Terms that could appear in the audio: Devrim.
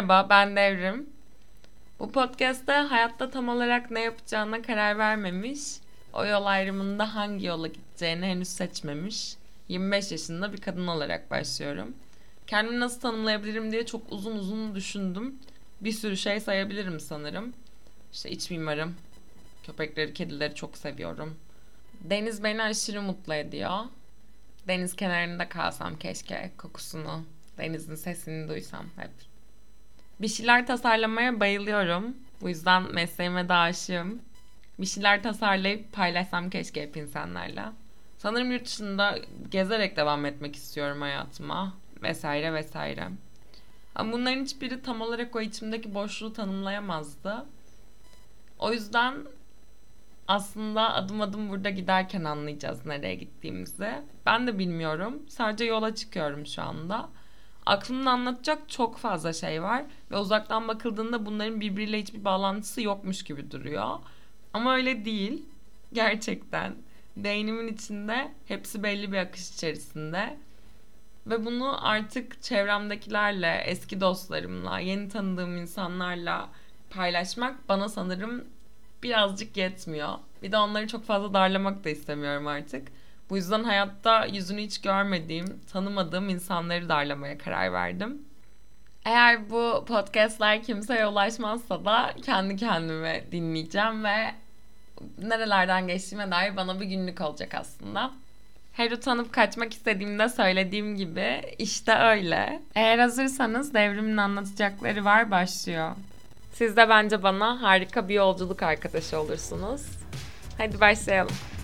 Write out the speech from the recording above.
Merhaba, ben Devrim. Bu podcast'ta hayatta tam olarak ne yapacağına karar vermemiş, o yol ayrımında hangi yola gideceğini henüz seçmemiş, 25 yaşında bir kadın olarak başlıyorum. Kendimi nasıl tanımlayabilirim diye çok uzun düşündüm. Bir sürü şey sayabilirim sanırım. İşte iç mimarım, köpekleri, kedileri çok seviyorum. Deniz beni aşırı mutlu ediyor. Deniz kenarında kalsam keşke, kokusunu, denizin sesini duysam hep. Bir şeyler tasarlamaya bayılıyorum. Bu yüzden mesleğime de aşığım. Bir şeyler tasarlayıp paylaşsam keşke hep insanlarla. Sanırım yurt dışında gezerek devam etmek istiyorum hayatıma. Vesaire vesaire. Ama bunların hiçbiri tam olarak o içimdeki boşluğu tanımlayamazdı. O yüzden aslında adım adım burada giderken anlayacağız nereye gittiğimizi. Ben de bilmiyorum. Sadece yola çıkıyorum şu anda. Aklımda anlatacak çok fazla şey var ve uzaktan bakıldığında bunların birbiriyle hiçbir bağlantısı yokmuş gibi duruyor. Ama öyle değil. Gerçekten. Beynimin içinde hepsi belli bir akış içerisinde. Ve bunu artık çevremdekilerle, eski dostlarımla, yeni tanıdığım insanlarla paylaşmak bana sanırım birazcık yetmiyor. Bir de onları çok fazla darlamak da istemiyorum artık. Bu yüzden hayatta yüzünü hiç görmediğim, tanımadığım insanları darlamaya karar verdim. Eğer bu podcastler kimseye ulaşmazsa da kendi kendime dinleyeceğim ve nerelerden geçtiğime dair bana bir günlük olacak aslında. Her utanıp kaçmak istediğimde söylediğim gibi işte öyle. Eğer hazırsanız Devrim'in anlatacakları var başlıyor. Siz de bence bana harika bir yolculuk arkadaşı olursunuz. Hadi başlayalım.